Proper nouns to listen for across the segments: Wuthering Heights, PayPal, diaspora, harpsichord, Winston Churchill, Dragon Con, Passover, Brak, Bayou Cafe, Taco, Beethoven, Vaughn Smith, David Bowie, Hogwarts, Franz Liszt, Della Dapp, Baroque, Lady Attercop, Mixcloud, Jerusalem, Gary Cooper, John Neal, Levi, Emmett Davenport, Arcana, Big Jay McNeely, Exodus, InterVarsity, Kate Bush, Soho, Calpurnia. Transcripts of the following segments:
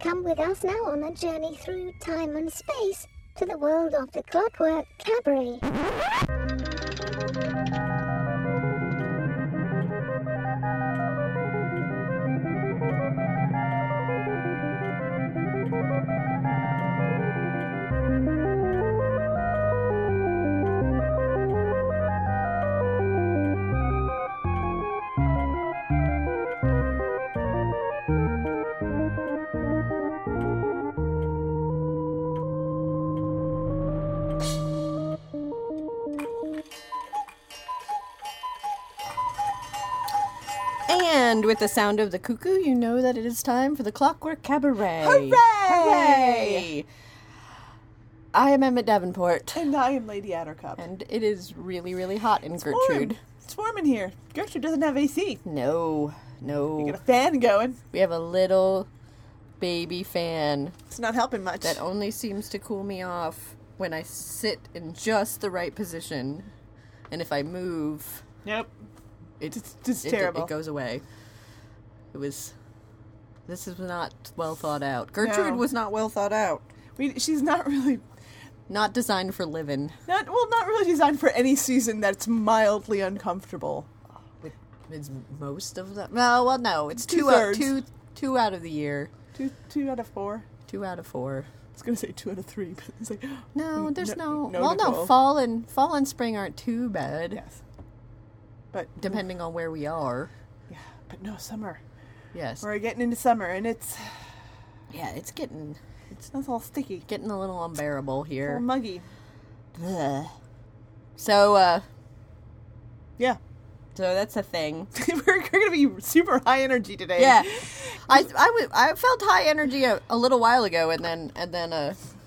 Come with us now on a journey through time and space to the world of the Clockwork Cabaret. And with the sound of the cuckoo, you know that it is time for the Clockwork Cabaret. Hooray! Hooray! I am Emmett Davenport. And I am Lady Attercop. And it is really, really hot in Gertrude. Warm. It's warm in here. Gertrude doesn't have AC. No. You get a fan going. We have a little baby fan. It's not helping much. That only seems to cool me off when I sit in just the right position. And if I move... Yep. It's terrible. It goes away. This is not well thought out. Gertrude was not well thought out. She's not really... Not designed for living. Not really designed for any season that's mildly uncomfortable. It's most of them. Well, no. It's two out of the year. Two out of four. 2 out of 4. I was going to say 2 out of 3, but it's like... No, there's no... Well, Nicole. No, fall and spring aren't too bad. Yes. But depending on where we are. Yeah, but no summer. Yes. We're getting into summer and it's... Yeah, it's getting... It's all sticky. Getting a little unbearable here. It's a little muggy. Ugh. So, Yeah. So that's a thing. We're going to be super high energy today. Yeah. I felt high energy a little while ago Then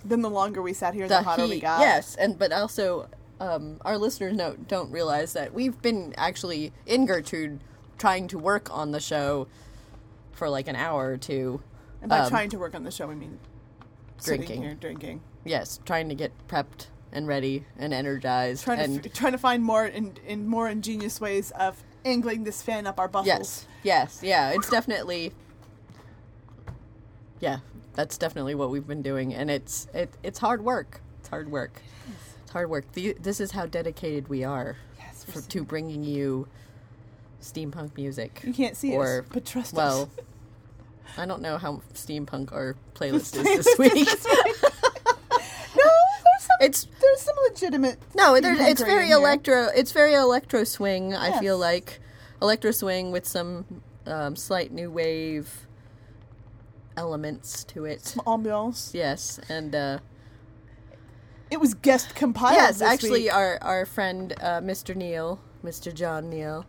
the longer we sat here, the hotter we got. Yes, but also... our listeners don't realize that we've been actually in Gertrude trying to work on the show for like an hour or two. And by trying to work on the show, I mean drinking. Yes, trying to get prepped and ready and energized. Trying to find more in more ingenious ways of angling this fan up our buttholes. Yes, yeah, it's definitely... Yeah, that's definitely what we've been doing. And it's hard work. It's hard work. Hard work. This is how dedicated we are to bringing you steampunk music. You can't see us, but trust us. Well, I don't know how steampunk our playlist is this week. No, there's some legitimate. No, it's very electro. It's very electro swing. Yes. I feel like electro swing with some slight new wave elements to it. Some ambiance. Yes, and. It was guest compiled. Yes, actually, our friend Mr. Neal, Mr. John Neal,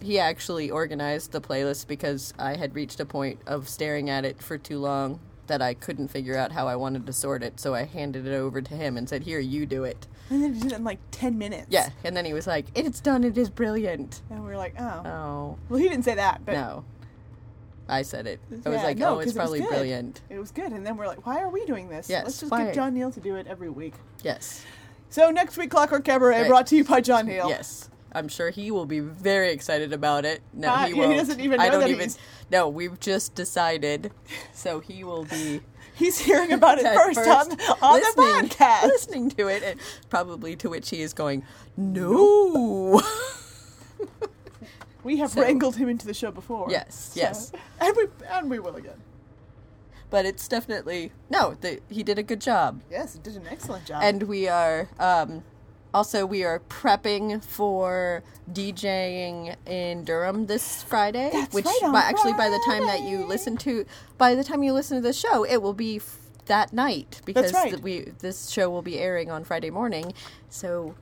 he actually organized the playlist because I had reached a point of staring at it for too long that I couldn't figure out how I wanted to sort it. So I handed it over to him and said, "Here, you do it." And then he did it in like 10 minutes. Yeah, and then he was like, "It's done. It is brilliant." And we were like, "Oh." Well, he didn't say that, but no, I said it. I was like, "Oh, it's probably brilliant." It was good, and then we're like, "Why are we doing this? Yes, let's just get John Neal to do it every week." Yes. So next week, Clockwork Cabaret, brought to you by John Neal. Yes, I'm sure he will be very excited about it. No, he won't. He doesn't even know No, we've just decided, so he will be. He's hearing about it first on the podcast, listening to it, and probably to which he is going, "No." We have wrangled him into the show before. Yes. And we will again. But it's definitely... he did a good job. Yes, he did an excellent job. And we are... we are prepping for DJing in Durham this Friday. That's which right by the time that you listen to... By the time you listen to the show, it will be that night. Because this show will be airing on Friday morning. So...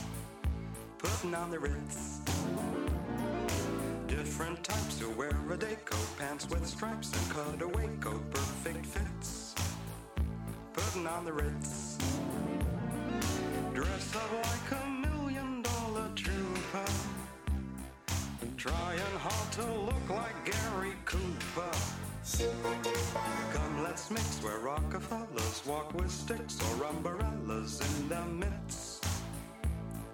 putting on the Ritz. Different types who wear a day coat, pants with stripes and cutaway coat, perfect fits, putting on the Ritz. Dressed up like $1 million trooper, trying hard to look like Gary Cooper. Come, let's mix where Rockefellers walk with sticks or umbrellas in the midst,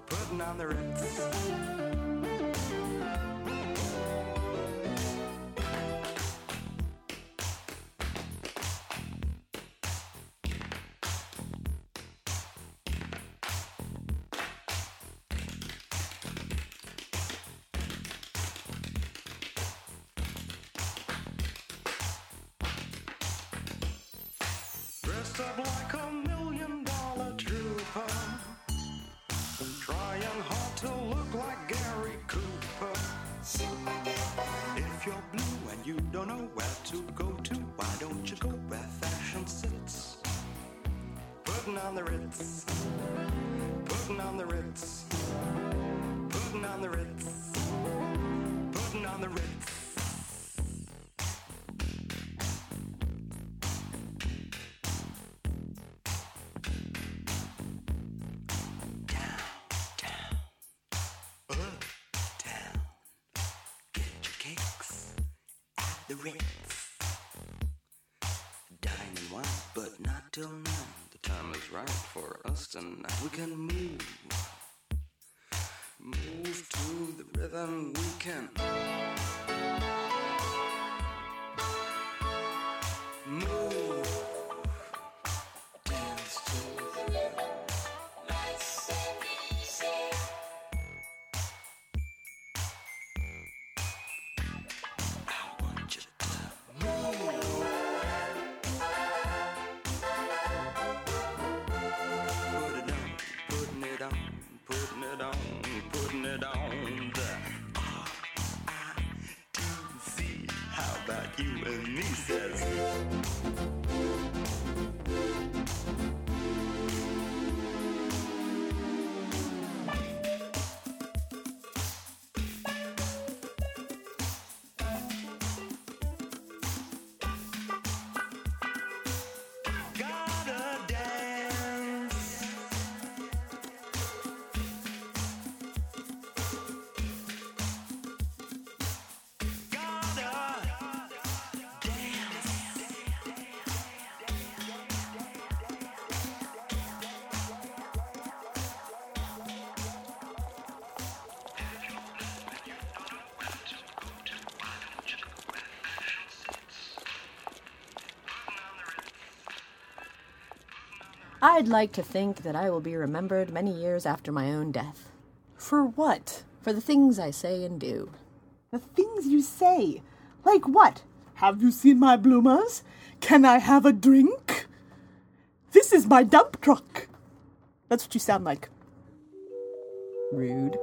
putting on the Ritz. The Ritz. Dine and wine, but not till now. The time is right for us tonight. We can move to the rhythm. We can move, dance to the rhythm. Life's so easy. Putting it on, the I'd like to think that I will be remembered many years after my own death. For what? For the things I say and do. The things you say? Like what? Have you seen my bloomers? Can I have a drink? This is my dump truck. That's what you sound like. Rude.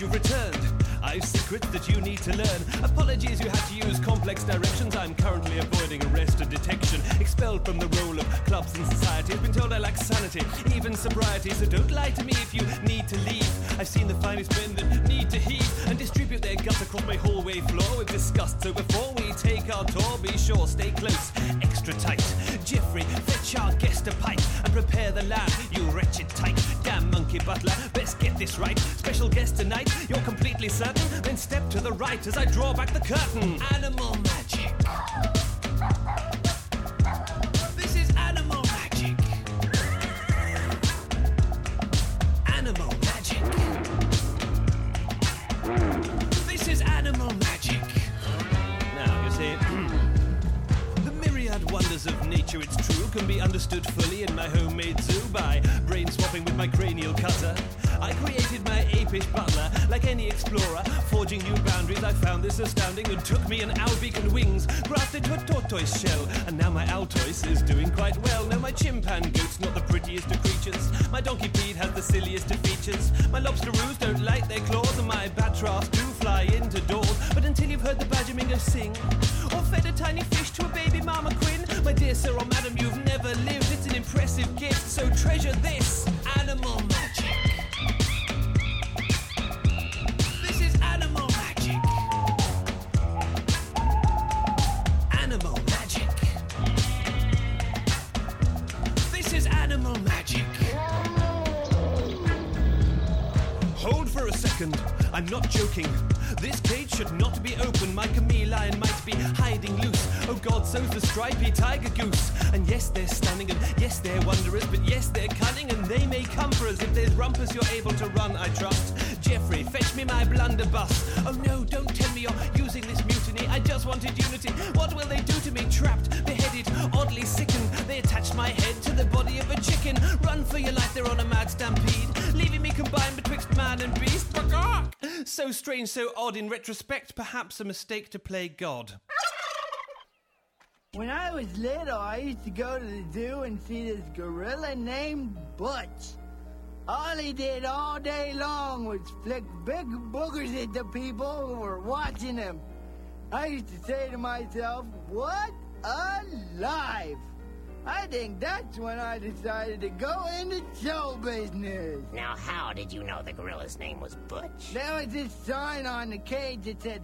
You've returned. I've secrets that you need to learn. Apologies you had to use complex directions. I'm currently avoiding arrest and detection. Expelled from the role of clubs and society. I've been told I lack sanity, even sobriety. So don't lie to me if you need to leave. I've seen the finest men that need to heed and distribute their gutter crawl my hallway floor with disgust. So before we take our tour, be sure, stay close, extra tight. Geoffrey, fetch our guest a pipe and prepare the lamb, you wretched tyke. Damn monkey butler, best get this right. Special guest tonight, you're completely certain. Then step to the right as I draw back the curtain. Animal magic. This is animal magic. Animal magic. This is animal magic. Now, you see, the myriad wonders of nature, it's true, can be understood fully in my homemade zoo by brain swapping with my cranial cutter. I created my apish butler, like any explorer, forging new boundaries. I found this astounding and took me an owl beak and wings, grafted to a tortoise shell, and now my altoise is doing quite well. Now my chimpan goat's not the prettiest of creatures, my donkey breed has the silliest of features, my lobsteroos don't like their claws, and my batraffs do fly into doors. But until you've heard the badgermingo sing, or fed a tiny fish to a baby mama quinn, my dear sir or madam, you've never lived. It's an impressive gift, so treasure this animal magic. I'm not joking. This cage should not be open. My chameleon might be hiding loose. Oh God, so's the stripy tiger goose. And yes, they're stunning, and yes, they're wondrous, but yes, they're cunning, and they may come for us. If there's rumpus, you're able to run, I trust. Geoffrey, fetch me my blunderbuss. Oh no, don't tell me you're using this mutiny. I just wanted unity. What will they do to me? Trapped, beheaded, oddly sickened. They attached my head to the body of a chicken. Run for your life, they're on a mad stampede, leaving me combined betwixt man and beast. So strange, so odd, in retrospect, perhaps a mistake to play God. When I was little, I used to go to the zoo and see this gorilla named Butch. All he did all day long was flick big boogers at the people who were watching him. I used to say to myself, what a life! I think that's when I decided to go into show business. Now, how did you know the gorilla's name was Butch? There was this sign on the cage that said,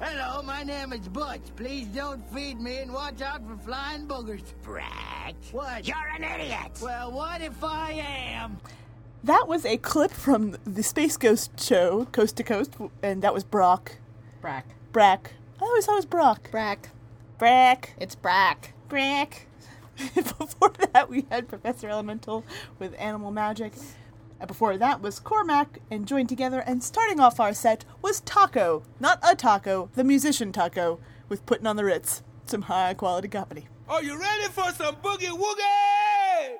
hello, my name is Butch. Please don't feed me and watch out for flying boogers. Brak. What? You're an idiot. Well, what if I am? That was a clip from the Space Ghost show, Coast to Coast, and that was Brak. Brak. Brak. I always thought it was Brak. Brak. Brak. It's Brak. Brak. Before that, we had Professor Elemental with Animal Magic. And before that was Cormac and Joined Together. And starting off our set was Taco. Not a taco, the musician Taco, with Putting on the Ritz. Some high-quality company. Are you ready for some boogie-woogie?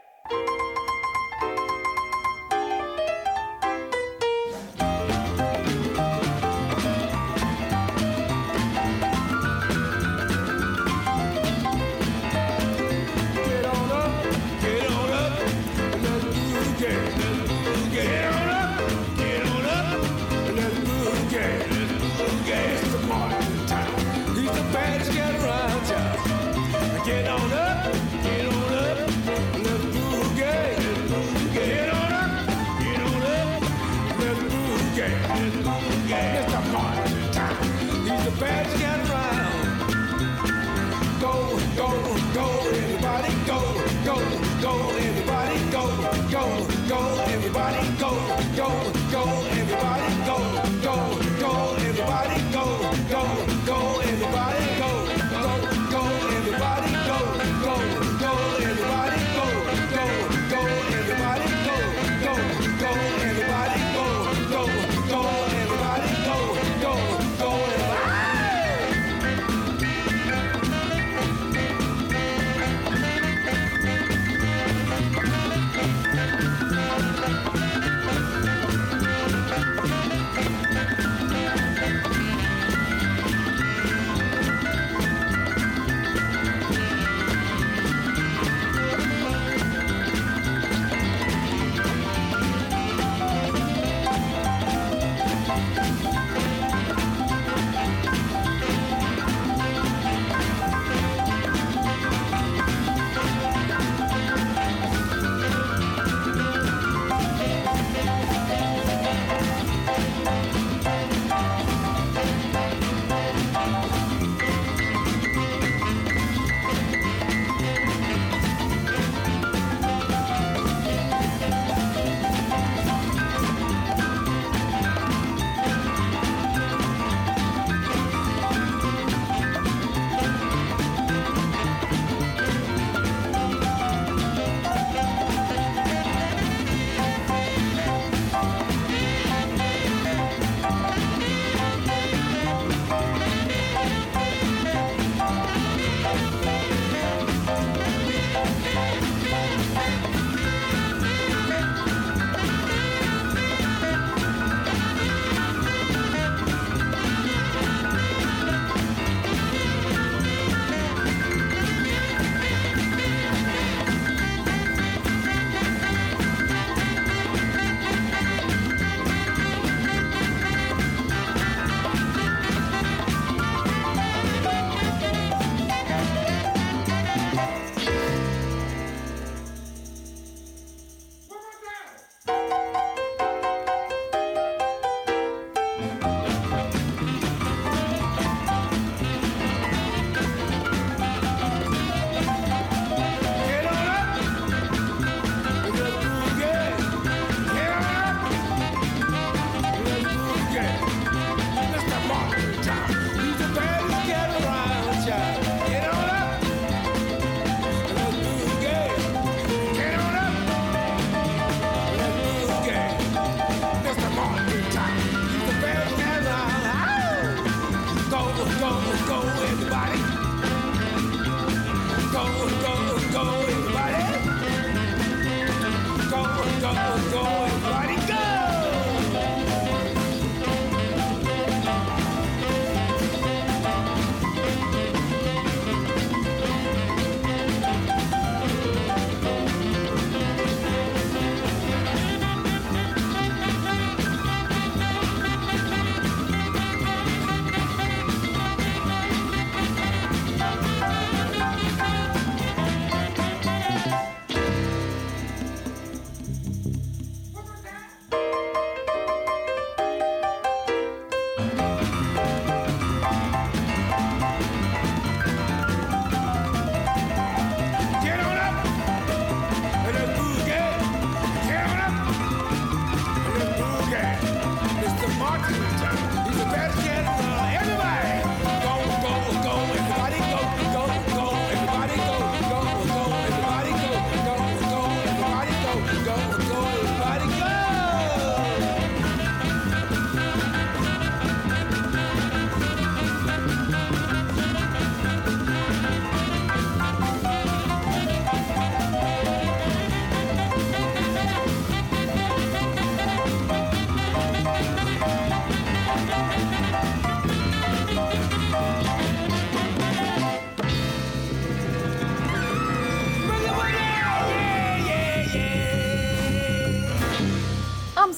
Bats get around. Go, go, go, everybody, go, go, go, everybody, go, go, go, everybody, go, go, go, everybody, go, go, go, everybody, go, go, go, everybody, go, go, go, everybody, go, go, go, everybody, go, go, go, everybody, go, go, go, everybody, go, go, go, everybody, go, go, go, everybody.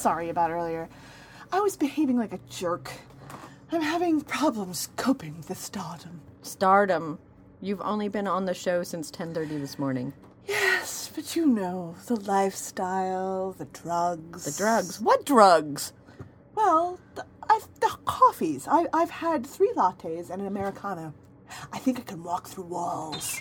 Sorry about earlier. I was behaving like a jerk. I'm having problems coping with the stardom. Stardom? You've only been on the show since 10:30 this morning. Yes, but you know, the lifestyle, the drugs. The drugs? What drugs? Well, the coffees. I've had 3 lattes and an Americano. I think I can walk through walls.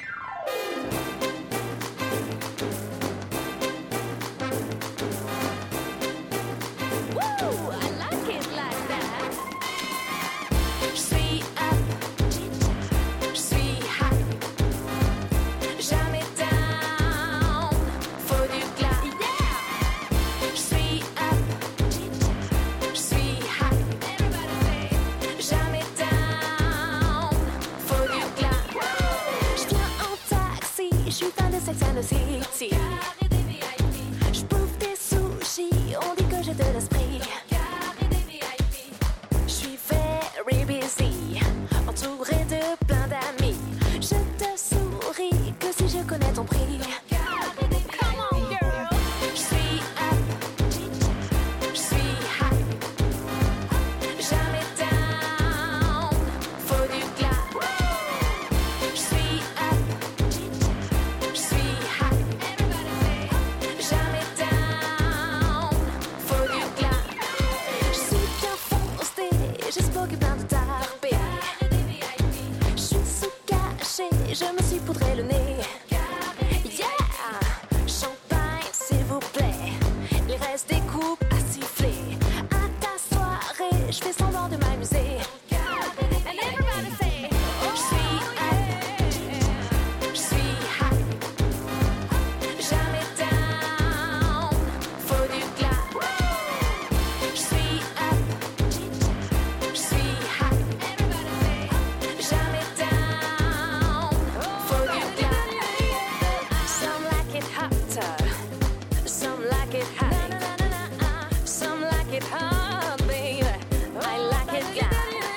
Some like it hot, baby. I like it, yeah.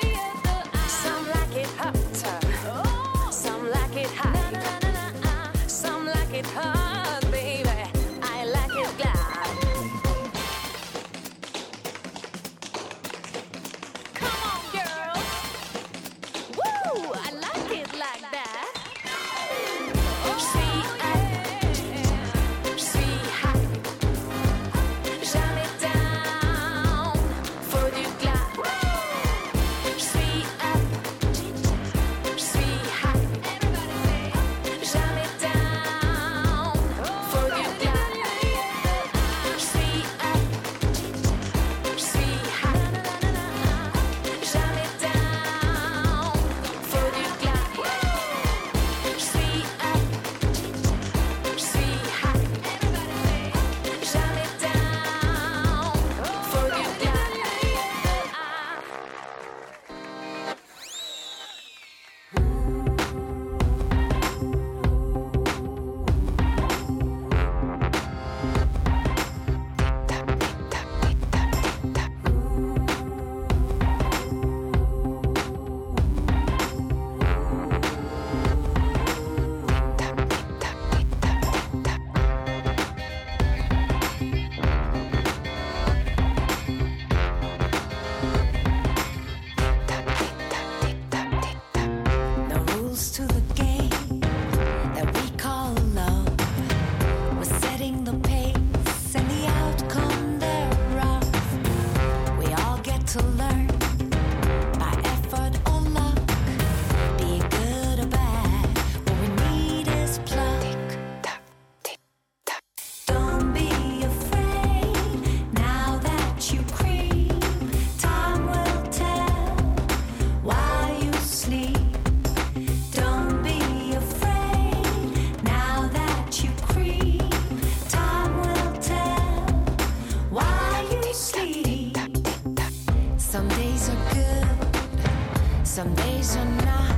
days are good, some days are not.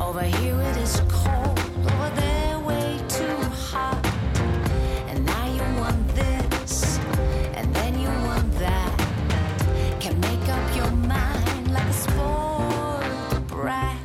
Over here it is cold, over there way too hot. And now you want this, and then you want that. Can make up your mind like a spoiled brat.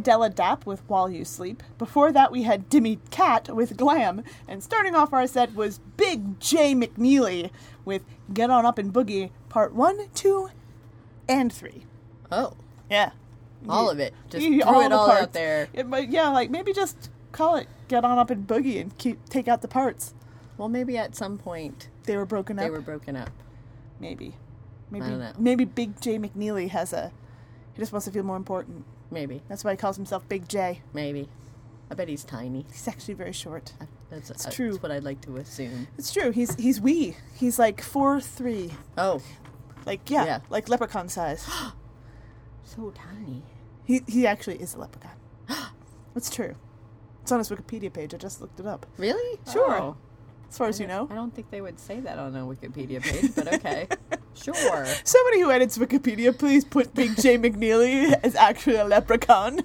Della Dapp with While You Sleep. Before that, we had Dimmy Cat with Glam. And starting off our set was Big Jay McNeely with Get On Up and Boogie, part 1, 2, and 3. Oh. Yeah. All of it. Just throw it all out there. Yeah, like maybe just call it Get On Up and Boogie and take out the parts. Well, maybe at some point. They were broken up. Maybe. I don't know. Maybe Big Jay McNeely he just wants to feel more important. Maybe. That's why he calls himself Big J. Maybe. I bet he's tiny. He's actually very short. That's true. That's what I'd like to assume. It's true. He's wee. He's like 4'3". Oh. Like, yeah. Like leprechaun size. So tiny. He actually is a leprechaun. It's true. It's on his Wikipedia page. I just looked it up. Really? Sure. Oh. As far as you know. I don't think they would say that on a Wikipedia page, but okay. Sure. Somebody who edits Wikipedia, please put Big Jay McNeely as actually a leprechaun.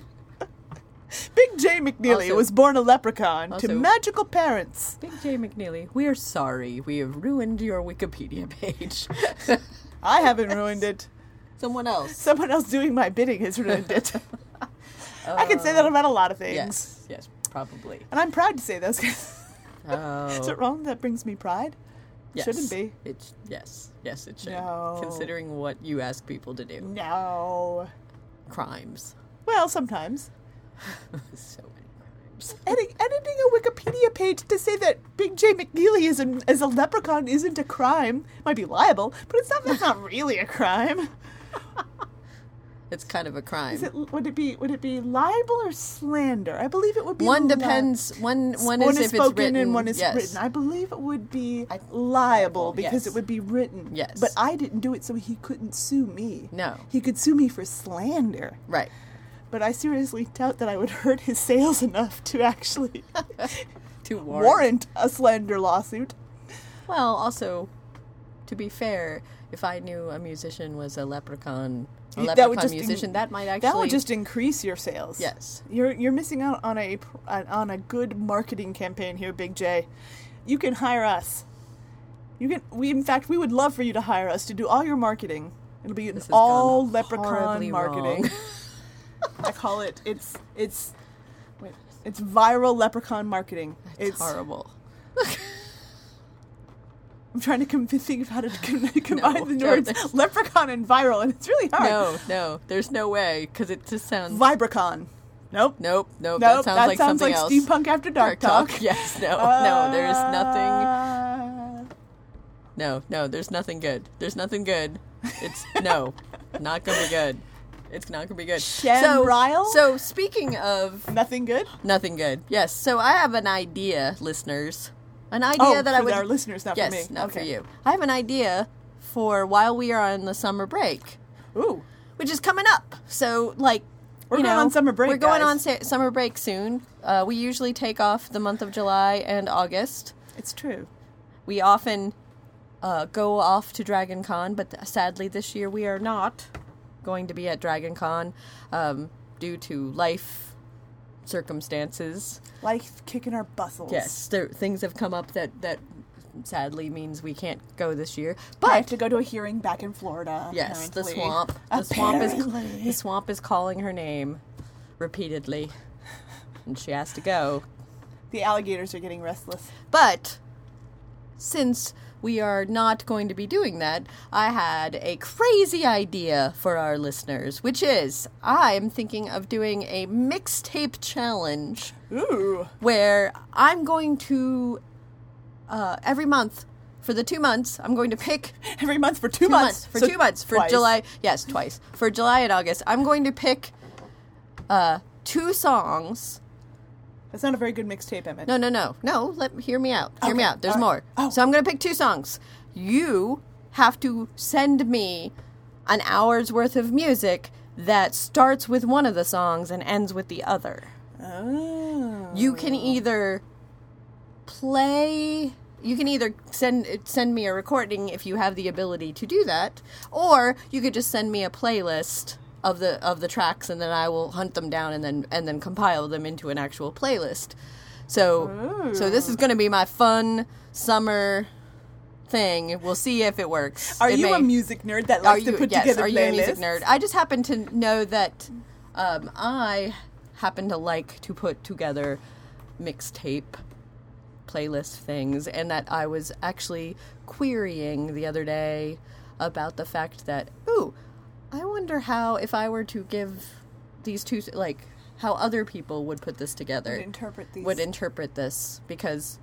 Big Jay McNeely was born a leprechaun to magical parents. Big Jay McNeely, we are sorry. We have ruined your Wikipedia page. I haven't ruined it. Someone else. Someone else doing my bidding has ruined it. I could say that about a lot of things. Yes, probably. And I'm proud to say those. Oh. Is it wrong? That brings me pride? Yes. Shouldn't be. Yes, it should. No. Considering what you ask people to do. No. Crimes. Well, sometimes. So many crimes. Editing a Wikipedia page to say that Big Jay McNeely as a leprechaun isn't a crime. Might be liable, but that's not really a crime. It's kind of a crime. Would it be libel or slander? I believe it would be. One depends. One is if spoken it's written, and one is written. I believe it would be liable because it would be written. Yes, but I didn't do it, so he couldn't sue me. No, he could sue me for slander. Right, but I seriously doubt that I would hurt his sales enough to actually to warrant a slander lawsuit. Well, also, to be fair, if I knew a musician was a leprechaun. That might actually... That would just increase your sales. Yes. You're missing out on a good marketing campaign here, Big J. You can hire us. We would love for you to hire us to do all your marketing. It'll be all leprechaun marketing. I call it it's viral leprechaun marketing. It's horrible. I'm trying to think of how to combine the words leprechaun and viral, and it's really hard. No, there's no way, because it just sounds... Vibracon. Nope. That sounds like something else. Steampunk After Dark Talk. Yes, no, there's nothing... No, there's nothing good. It's, not going to be good. It's not going to be good. Shambrile? So speaking of... Nothing good. Yes, so I have an idea, listeners... for our listeners, not for me. Yes, for you. I have an idea for while we are on the summer break. Ooh. Which is coming up. So, on summer break, we're going on summer break soon. We usually take off the month of July and August. It's true. We often go off to Dragon Con, but sadly this year we are not going to be at Dragon Con due to life circumstances. Life kicking our bustles. Yes, things have come up that sadly means we can't go this year. But I have to go to a hearing back in Florida. Yes, apparently. The swamp is calling her name repeatedly, and she has to go. The alligators are getting restless. But since we are not going to be doing that, I had a crazy idea for our listeners, which is I'm thinking of doing a mixtape challenge. Ooh. Where I'm going to, every month, for the 2 months, I'm going to pick... Every month for 2 months? For 2 months. For July... Yes, twice. For July and August, I'm going to pick 2 songs... That's not a very good mixtape, Emmett. No. Hear me out. Okay. Hear me out. There's more. Oh. So I'm going to pick 2 songs. You have to send me an hour's worth of music that starts with one of the songs and ends with the other. Oh. You can either play... You can either send me a recording if you have the ability to do that, or you could just send me a playlist... of the tracks, and then I will hunt them down and then compile them into an actual playlist. So this is going to be my fun summer thing. We'll see if it works. Are you a music nerd that likes to put together playlists? Yes, are you a music nerd? I just happen to know that I happen to like to put together mixtape playlist things, and that I was actually querying the other day about the fact that, I wonder how, if I were to give these 2, how other people would put this together. Would interpret this, because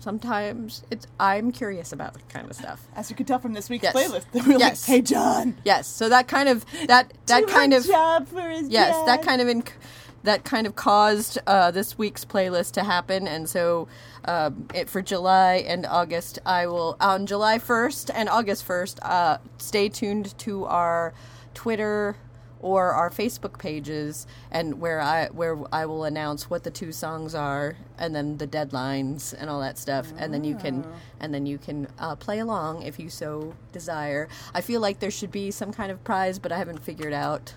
sometimes I'm curious about that kind of stuff. As you could tell from this week's playlist, they were like, "Hey, John." Yes, so that kind of that kind of caused this week's playlist to happen, and so for July and August, I will on July 1st and August 1st. Stay tuned to our Twitter or our Facebook pages, and where I will announce what the 2 songs are, and then the deadlines and all that stuff, and then you can play along if you so desire. I feel like there should be some kind of prize, but I haven't figured out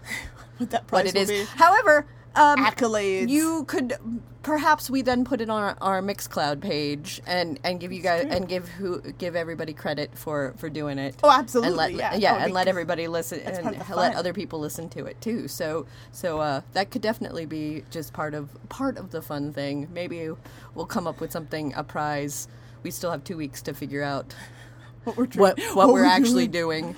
what that prize will be. However. Accolades. You could perhaps we then put it on our Mixcloud page and give you guys and give everybody credit for doing it. Oh, absolutely! And let everybody listen and let other people listen to it too. So that could definitely be just part of the fun thing. Maybe we'll come up with something, a prize. We still have 2 weeks to figure out what we're actually doing.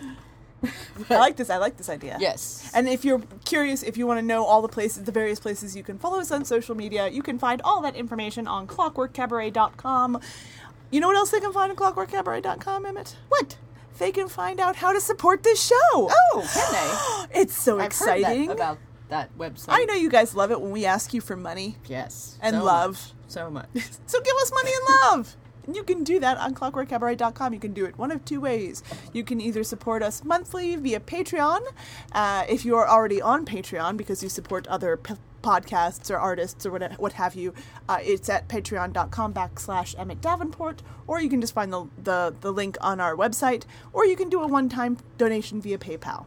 But I like this idea. Yes. And if you're curious, if you want to know all the various places you can follow us on social media, you can find all that information on ClockworkCabaret.com. You know what else they can find on ClockworkCabaret.com, Emmett? What? They can find out how to support this show. Oh, can they? It's so exciting. I've heard about that website. I know you guys love it when we ask you for money. Yes. And love. So much. So give us money and love. And you can do that on ClockworkCabaret.com. You can do it one of 2 ways. You can either support us monthly via Patreon, if you are already on Patreon because you support other podcasts or artists or what have you. It's at patreon.com/Emmett Davenport, or you can just find the link on our website, or you can do a one-time donation via PayPal.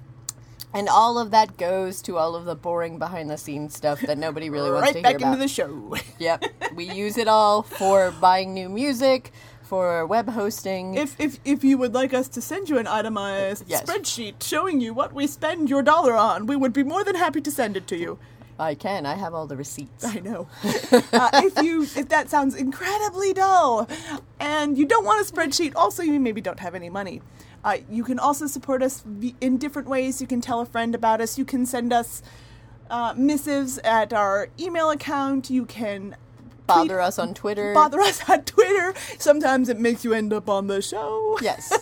And all of that goes to all of the boring behind-the-scenes stuff that nobody really wants to hear about. Right back into the show. Yep. We use it all for buying new music, for web hosting. If you would like us to send you an itemized spreadsheet showing you what we spend your dollar on, we would be more than happy to send it to you. I can. I have all the receipts. I know. If that sounds incredibly dull and you don't want a spreadsheet, also you maybe don't have any money. You can also support us in different ways. You can tell a friend about us. You can send us missives at our email account. You can bother us on Twitter. Sometimes it makes you end up on the show. Yes.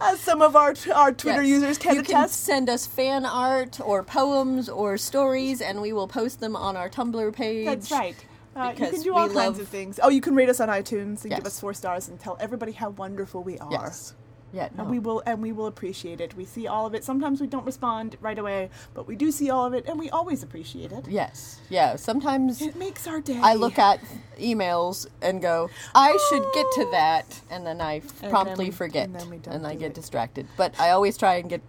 As some of our Twitter users can attest. You can send us fan art or poems or stories, and we will post them on our Tumblr page. That's right. You can do all kinds of things. Oh, you can rate us on iTunes and give us 4 stars and tell everybody how wonderful we are. Yes. Yeah, no. And we will appreciate it. We see all of it. Sometimes we don't respond right away, but we do see all of it, and we always appreciate it. Yes. Yeah, sometimes... it makes our day. I look at emails and go, I should get to that, and then I promptly forget, and I get distracted. But I always try and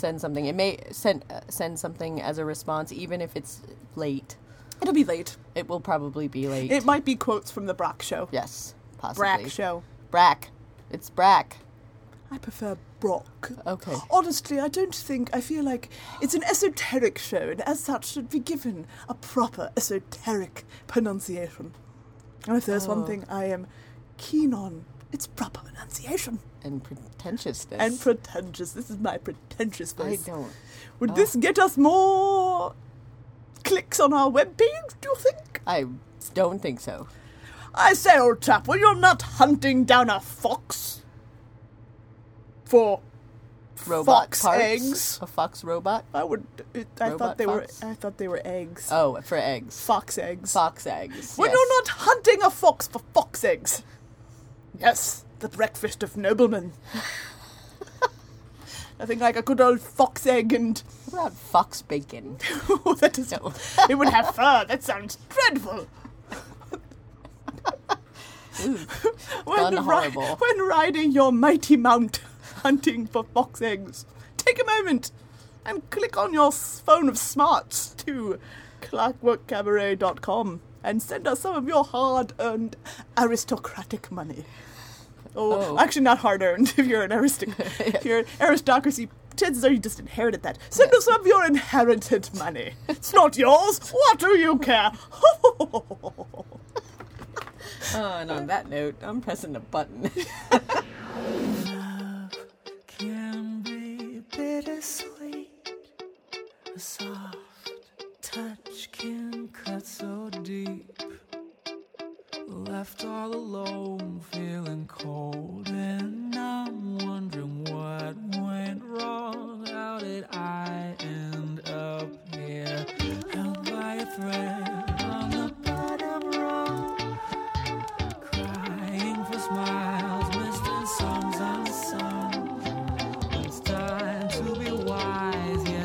send something. It may send something as a response, even if it's late. It'll be late. It will probably be late. It might be quotes from the Brak show. Yes, possibly. Brak show. Brak. It's Brak. I prefer Brock. Okay. Honestly, I feel like it's an esoteric show, and as such should be given a proper esoteric pronunciation. And if there's one thing I am keen on, it's proper pronunciation. And pretentiousness. This is my pretentious voice. I don't. Would this get us more clicks on our webpage, do you think? I don't think so. I say, old chap, well, you're not hunting down a fox. For robot fox parts? Eggs, a fox robot. I thought they were eggs. Oh, for eggs. Fox eggs. Well, you're not hunting a fox for fox eggs. Yes, the breakfast of noblemen. I think like a good old fox egg and. What about fox bacon? Oh, that is. No. It would have fur. That sounds dreadful. Ooh, when riding your mighty mount. Hunting for fox eggs. Take a moment and click on your phone of smarts to ClockworkCabaret.com and send us some of your hard-earned aristocratic money. Actually not hard-earned if you're an aristocrat. Yes. If you're an aristocracy, chances are you just inherited that. Send us some of your inherited money. It's not yours. What do you care? And on that note, I'm pressing the button. Bittersweet, a soft touch can cut so deep. Left all alone, feeling cold, and I'm wondering what went wrong. How did I end up here, held by a thread on the bottom rung, crying for smiles, missing songs unsung.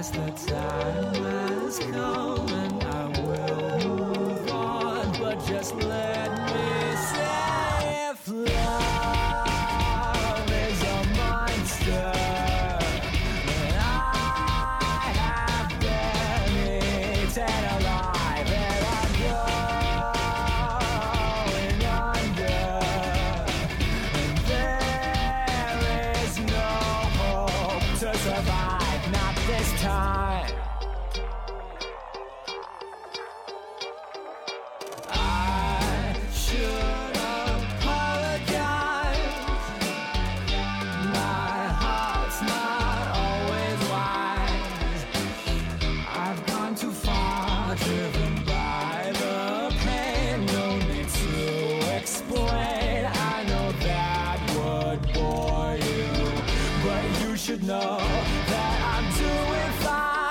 The time has come and I will move on, but just let me say if love is a monster, then I have been eaten alive and I'm going under, and there is no hope to survive. This time I should apologize. My heart's not always wise. I've gone too far, driven by the pain. No need to explain. I know that would bore you, but you should know. Do it fine.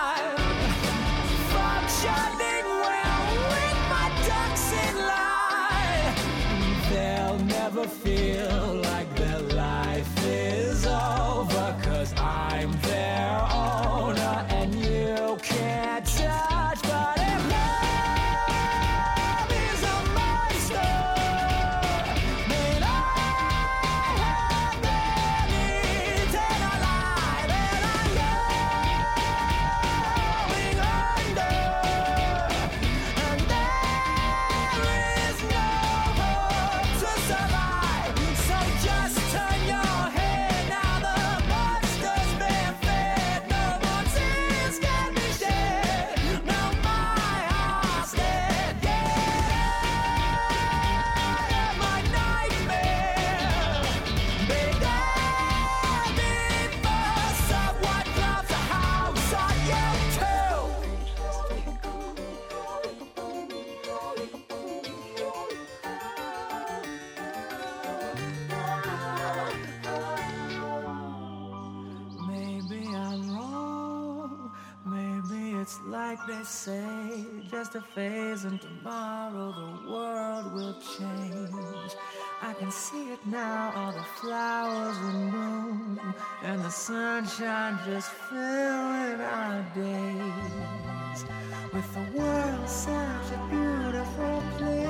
like they say, just a phase, and tomorrow the world will change. I can see it now, all the flowers will bloom, and the sunshine just filling our days. With the world such a beautiful place,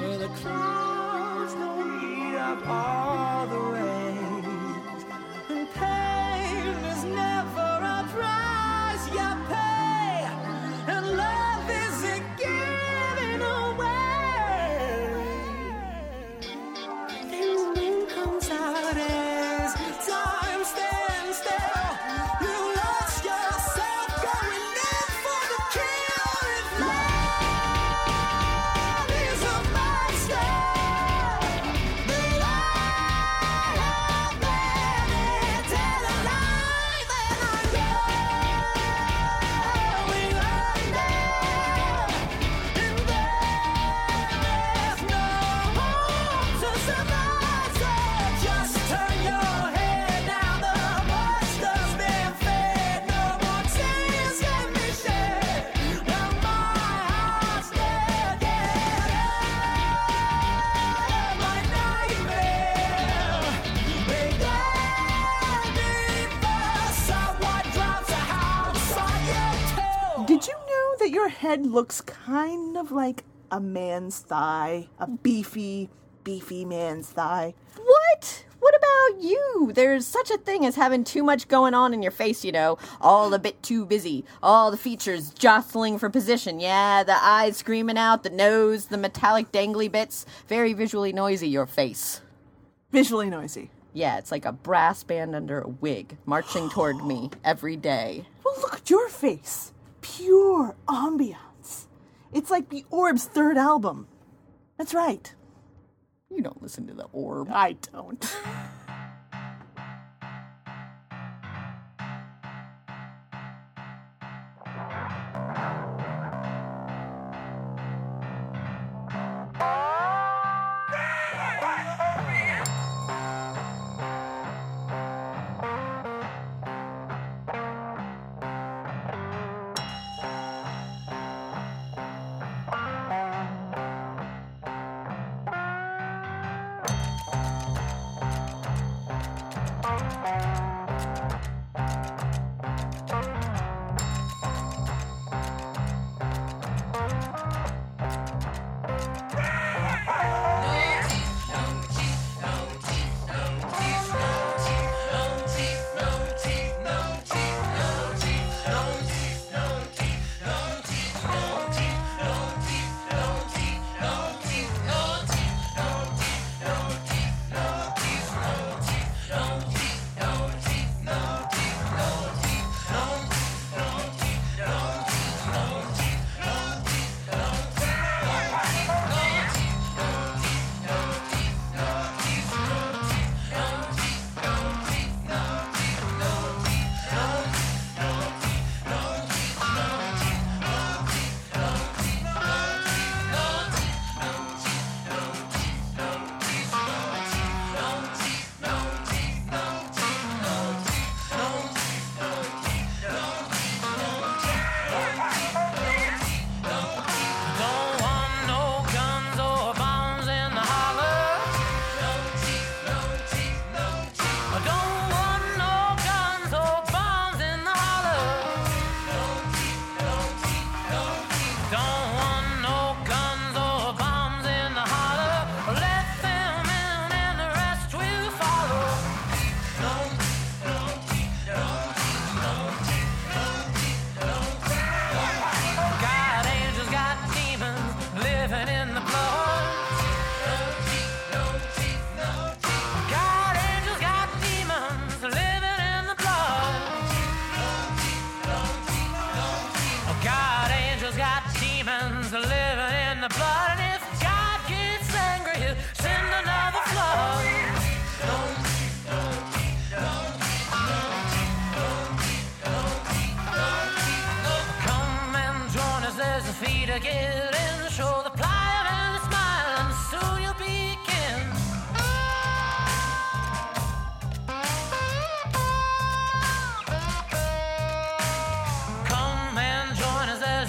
where the clouds don't eat up all the ways, and pain is never a price you pay, and love isn't given away. Then the wind comes out as time stands still. You lost yourself, going in for the kill. If love is a monster, then love and it's alive, and I'm going under. And there's no hope to survive, so just turn your head now. The monster's been fed. No more tears can be shed. Now my heart's dead. Get out of my nightmare. We're gliding fast. Someone drops a house on your toe. Did you know that your head looks kind of like a man's thigh? A beefy man's thigh. What? What about you? There's such a thing as having too much going on in your face, you know. All a bit too busy. All the features jostling for position. Yeah, the eyes screaming out, the nose, the metallic dangly bits. Very visually noisy, your face. Visually noisy. Yeah, it's like a brass band under a wig, marching toward me every day. Well, look at your face. Pure ambiance. It's like the Orb's third album. That's right. You don't listen to The Orb. I don't.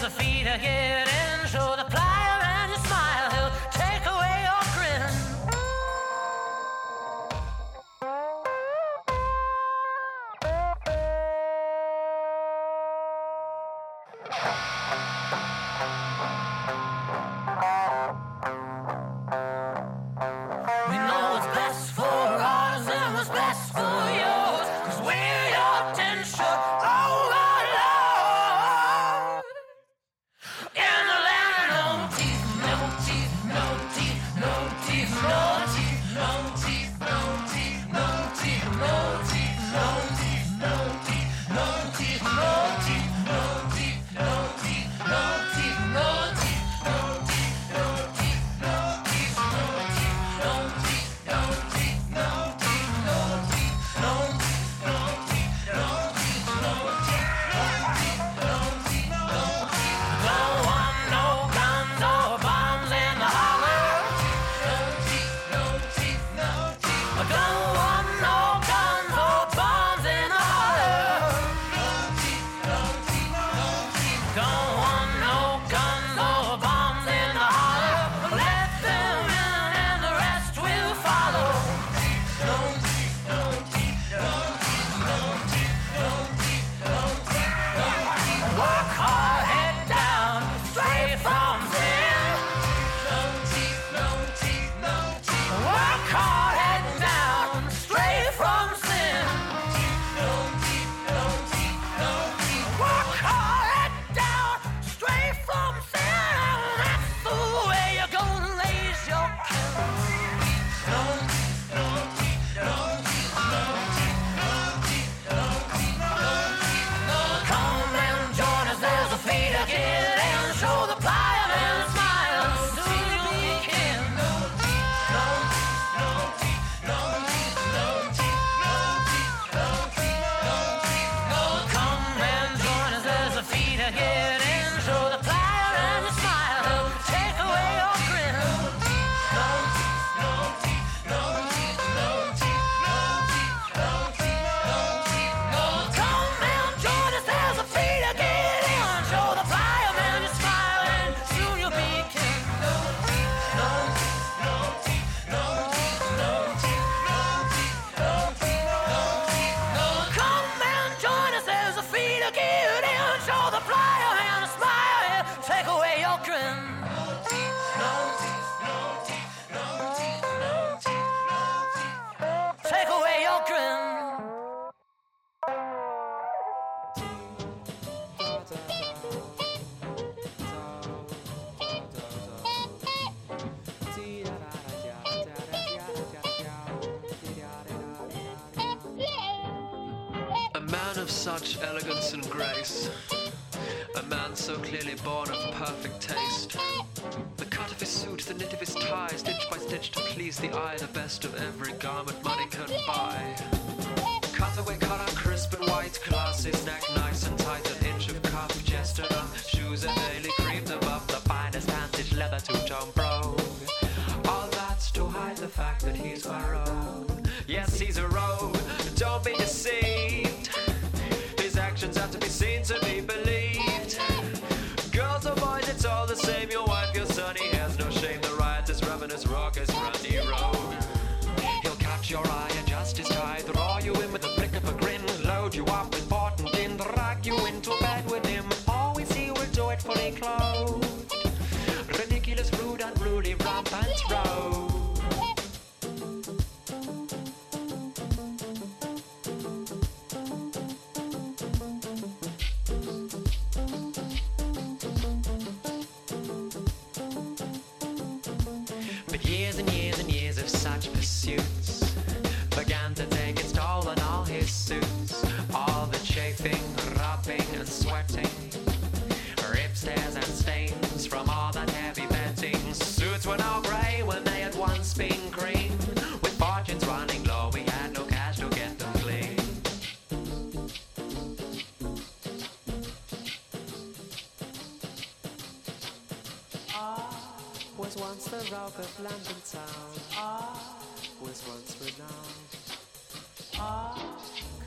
the feet again and show the plier and your smile. He'll take away your grin. We know what's best for ours and what's best for yours, 'cause we're your tin short.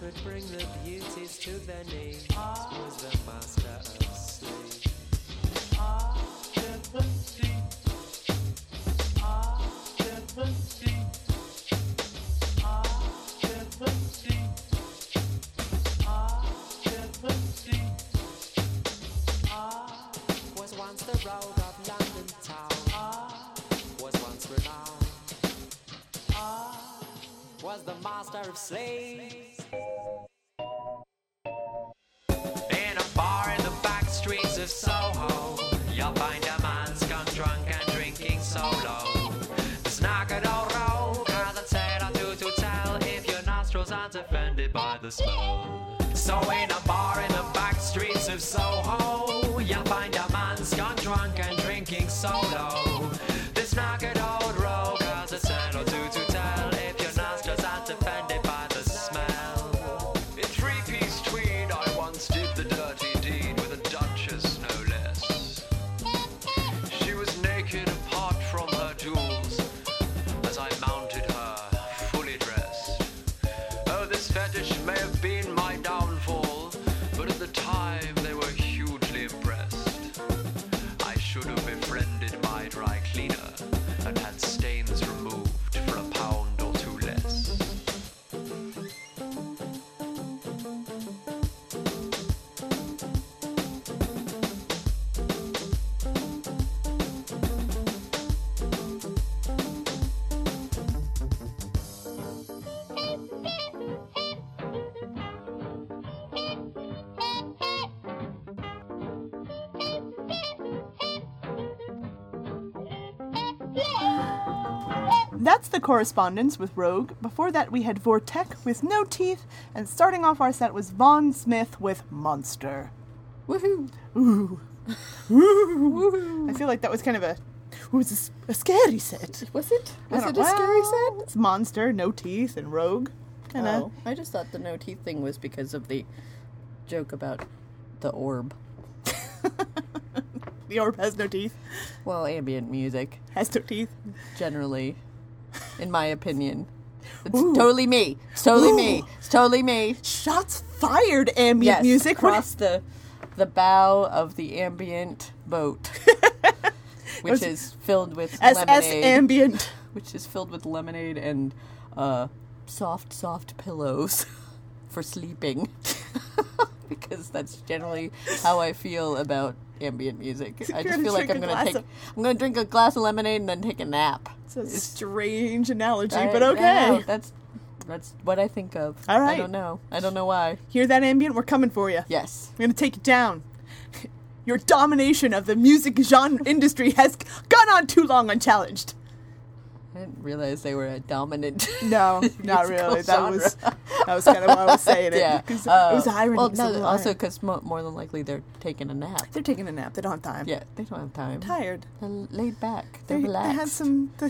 Could bring the beauties to their knees. Was the master of sleep. once the road of London town. I was once renowned. I was the master of slaves. In a bar in the back streets of Soho, you'll find a man's gone drunk and drinking solo. Snack a old rogue hasn't said or two to tell if your nostrils aren't offended by the smell. So in a bar in the back streets of Soho, you'll find a man's gone drunk and drinking solo. This knackered old rogue has a cent or two to tell if your nostrils aren't offended by the smell. In three-piece tweed I once did the dirty deed with a duchess, no less. She was naked apart from her jewels as I mounted her, fully dressed. Oh, this fetish may have been my downfall, but at the time they were hugely impressed. I should have befriended my dry cleaner and had stains removed for a pound or two less. That's the correspondence with Rogue. Before that, we had Vortec with No Teeth, and starting off our set was Vaughn Smith with Monster. Woohoo! Ooh. Ooh. I feel like that was kind of a scary set. Was it? Was it a scary set? It's Monster, No Teeth, and Rogue. Kinda. Oh, I just thought the No Teeth thing was because of the joke about the orb. The orb has no teeth. Well, ambient music has no teeth. Generally, in my opinion. It's Ooh. Totally me. It's totally Ooh. Me. It's totally me. Shots fired, ambient yes, music. Across the bow of the ambient boat, which is filled with SS lemonade. Ambient. Which is filled with lemonade and soft pillows for sleeping. Because that's generally how I feel about ambient music. I just feel like I'm gonna drink a glass of lemonade and then take a nap. It's a strange analogy, but okay. Yeah, that's what I think of. All right. I don't know. I don't know why. Hear that ambient? We're coming for you. Yes. We're gonna take it down. Your domination of the music genre industry has gone on too long unchallenged. I didn't realize they were a dominant. No, not really. That was kind of why I was saying it. Yeah. Because it was irony. Well, no, also because more than likely they're taking a nap. They're taking a nap. They don't have time. Yeah, they don't have time. They're tired. They're laid back. They're relaxed. They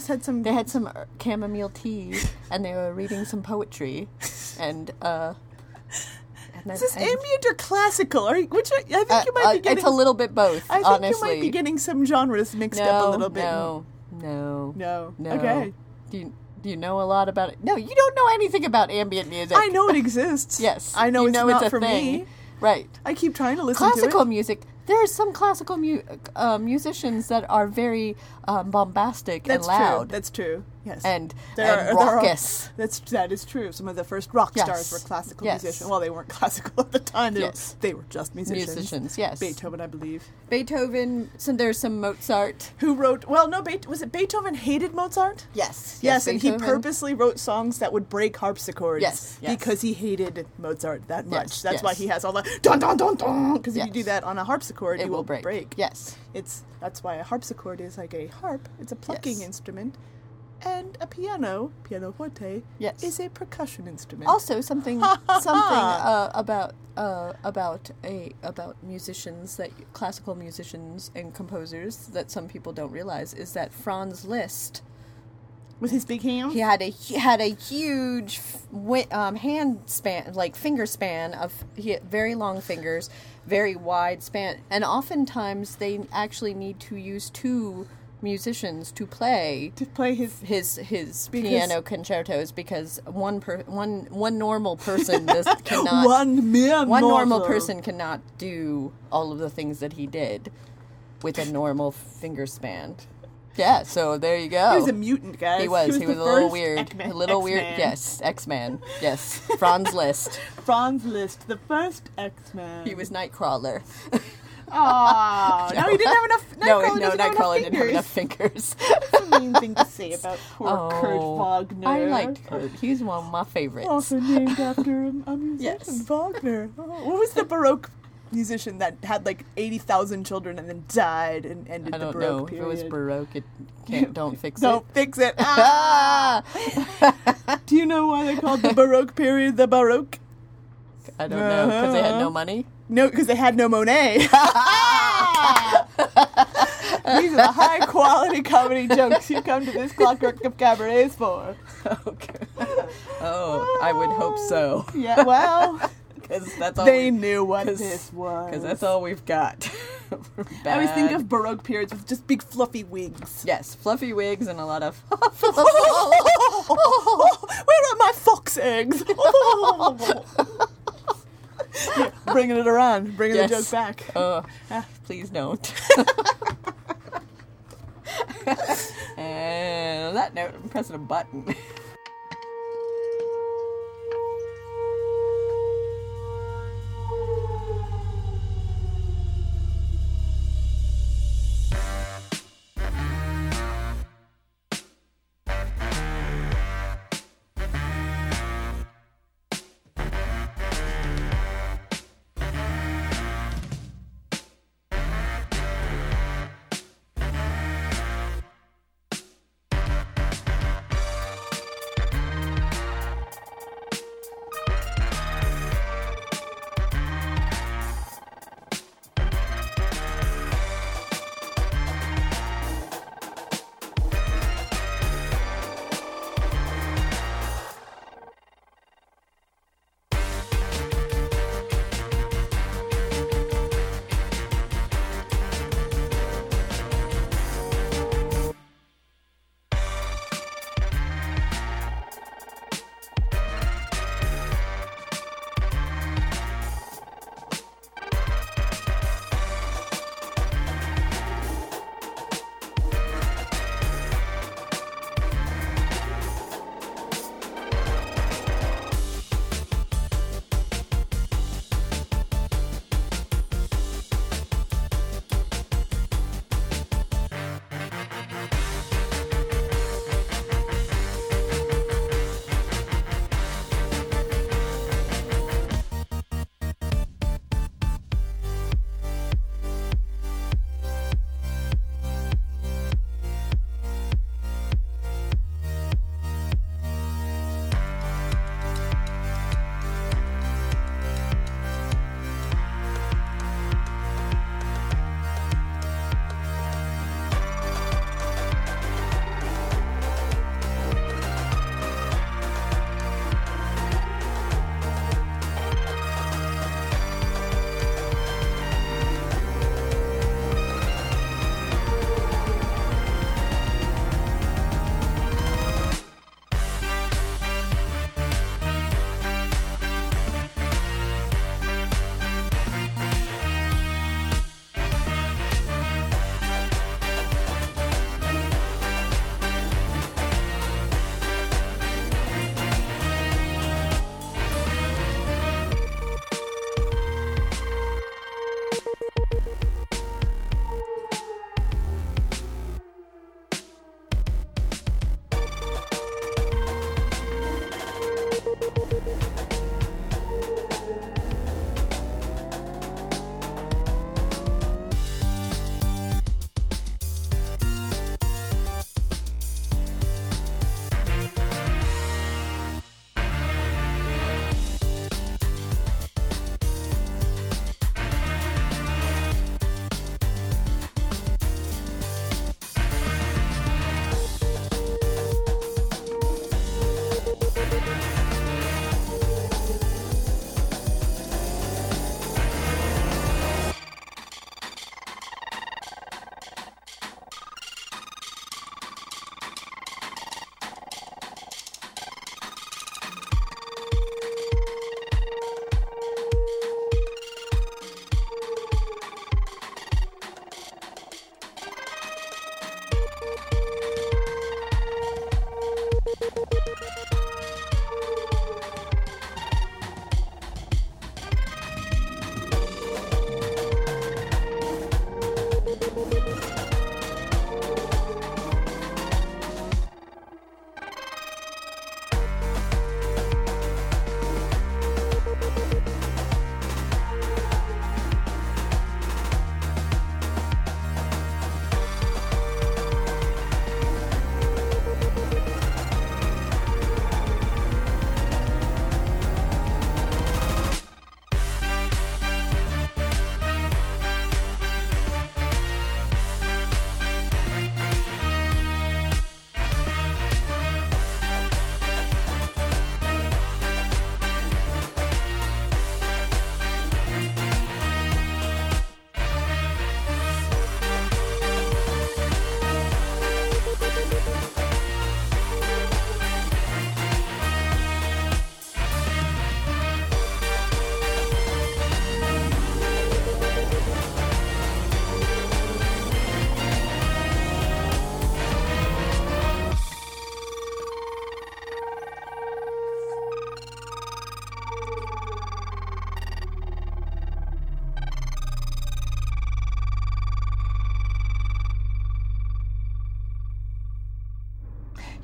had some chamomile tea, and they were reading some poetry, Is this ambient or classical? I think you might be getting... It's a little bit both, honestly. I think you might be getting some genres mixed up a little bit. No. Okay. Do you know a lot about it? No, you don't know anything about ambient music. I know it exists. Yes. I know it's not for me. Right. I keep trying to listen to it. Classical music. There are some classical musicians that are very bombastic and loud. That's true. Yes. And raucous. That is true. Some of the first rock stars were classical musicians. Well, they weren't classical at the time. They were just musicians. Musicians, yes. Beethoven, I believe. Beethoven. There's some Mozart. Who wrote... Well, no, was it Beethoven hated Mozart? Yes. Yes, and he purposely wrote songs that would break harpsichords. Yes. Because he hated Mozart that much. Yes. That's why he has all that... Dun, dun, dun, dun! Because if you do that on a harpsichord, it will break. Yes. That's why a harpsichord is like a harp. It's a plucking instrument. And a pianoforte, is a percussion instrument. Also, about musicians classical musicians and composers that some people don't realize is that Franz Liszt, with his big hand, he had a huge hand span, like finger span he had very long fingers, very wide span, and oftentimes they actually need to use two musicians to play his piano concertos because one normal person cannot normal person cannot do all of the things that he did with a normal finger span. Yeah, so there you go. He was a mutant, guys. He was a little weird. X-Man. A little X-Man. Weird. Yes, X-Man. Yes, Franz Liszt. The first X-Man. He was Nightcrawler. Aww. No, he didn't have enough. Nightcrawler didn't have enough fingers. That's a mean thing to say about poor Kurt Wagner. I liked Kurt. He's one of my favorites. Also named after a musician, Wagner. Oh, what was the Baroque musician that had like 80,000 children and then died and ended the Baroque period? I don't know. If it was Baroque, it can't, don't fix it. Ah! Do you know why they called the Baroque period the Baroque? I don't know. Because they had no money? No, because they had no Monet. These are the high-quality comedy jokes you come to this Clockwork of Cabarets for. Okay. Oh, I would hope so. Yeah, well, because that's all they knew what this was. Because that's all we've got. I always think of Baroque periods with just big fluffy wigs. Yes, fluffy wigs and a lot of... Where are my fox eggs? Yeah, bringing it around, bringing the joke back. Please don't. And on that note, I'm pressing a button.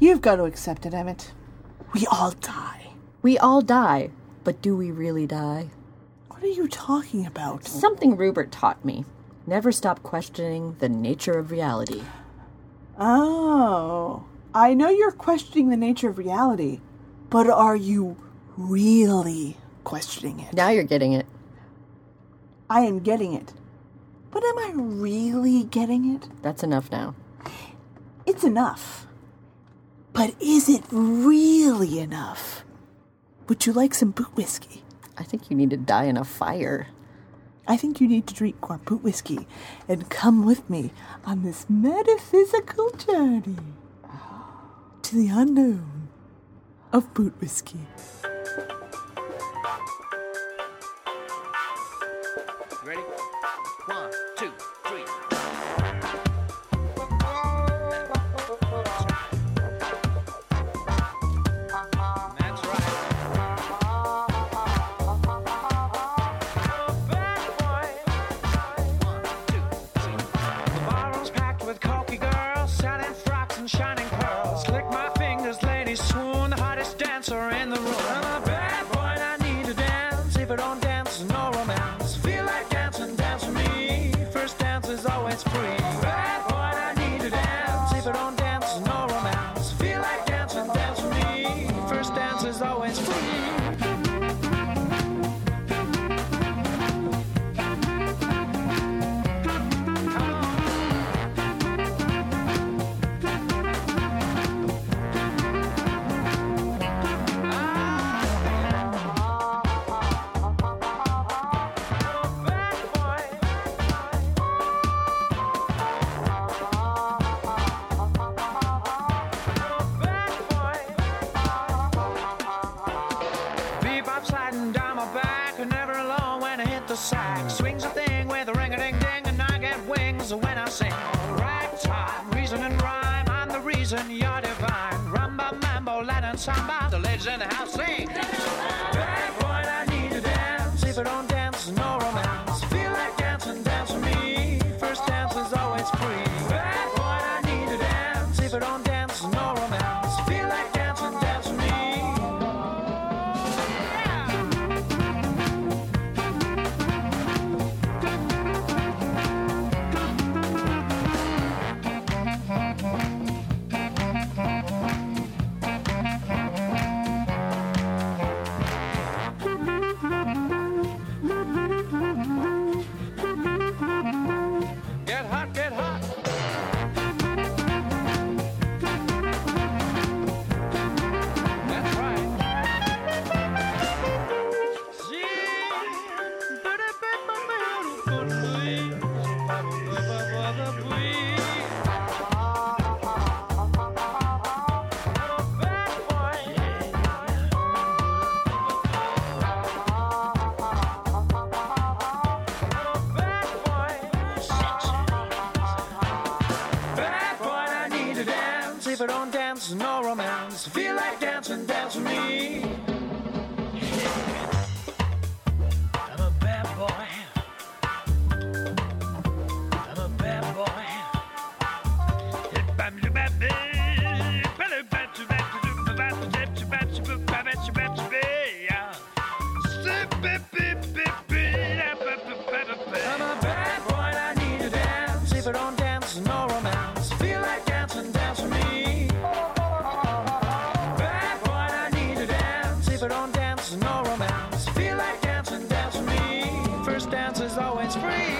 You've got to accept it, Emmett. We all die. We all die. But do we really die? What are you talking about? Something Rupert taught me. Never stop questioning the nature of reality. Oh. I know you're questioning the nature of reality, but are you really questioning it? Now you're getting it. I am getting it. But am I really getting it? That's enough now. It's enough. But is it really enough? Would you like some boot whiskey? I think you need to die in a fire. I think you need to drink more boot whiskey and come with me on this metaphysical journey to the unknown of boot whiskey. Ready? 1, 2, 3. That's right. 1, 2, 3. The ballroom's packed with cocky girls, selling frocks and shining pearls. Lick my fingers, ladies swoon, the hottest dancer in the room. I'm a bad boy and I need to dance. If I don't dance, no romance. Always free. Bad boy, I need to dance. If I don't dance, no romance. Feel like dancing, dance with me. First dance is always free. Sack swings a thing with a ring-a-ding-ding, and I get wings when I sing. Ragtime, reason and rhyme, I'm the reason you're divine. Rumba, mambo, Latin samba, the ladies in the house sing. Bad boy, I need to dance. If I don't dance, no romance. Feel like dancing, dance with me. First dance is always free. Bad boy, I need to dance. If I don't dance, no romance. Feel like dancing, dance with me. If I don't dance, no romance. Feel like dancing, dance with me. I'm a bad boy. I'm a bad boy. I'm a bad boy. I'm a bad boy and I need to dance. If I don't dance, no romance. Feel like dancing, dance with me. No romance. Feel like dancing, dance with me. First dance is always free.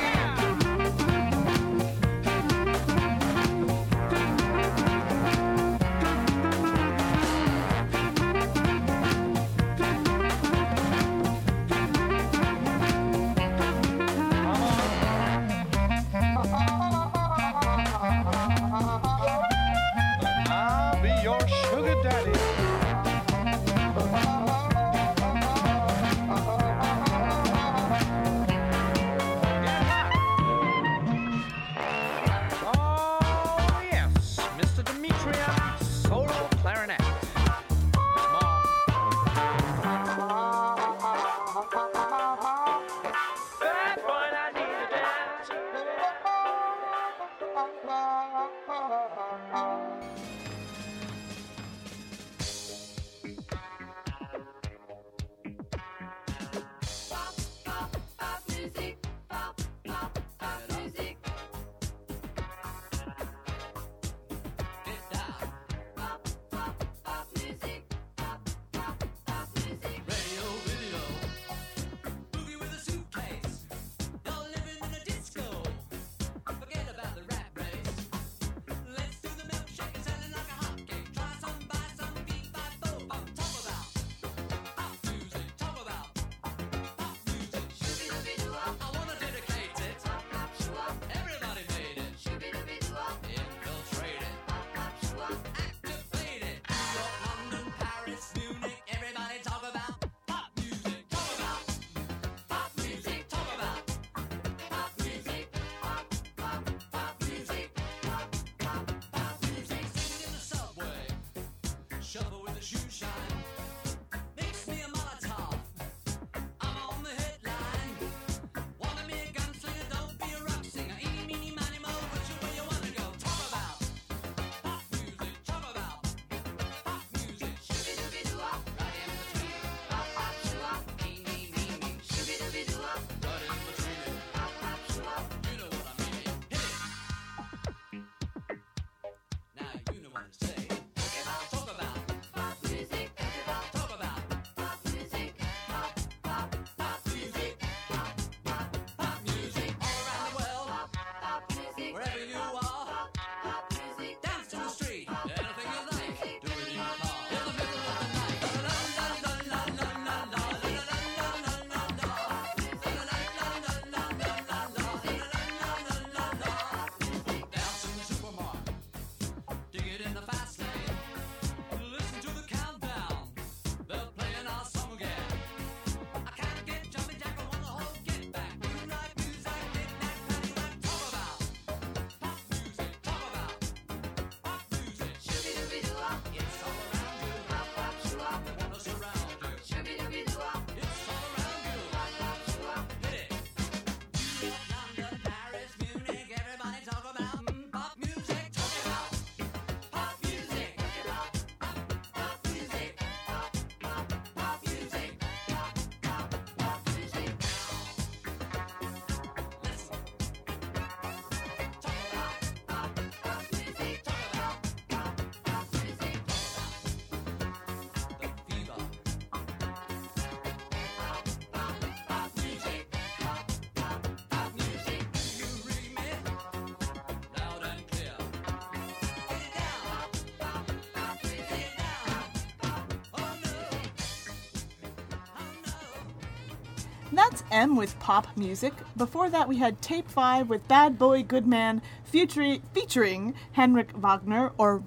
That's M with pop music. Before that, we had Tape 5 with Bad Boy Goodman featuring Hendrik Wagner, or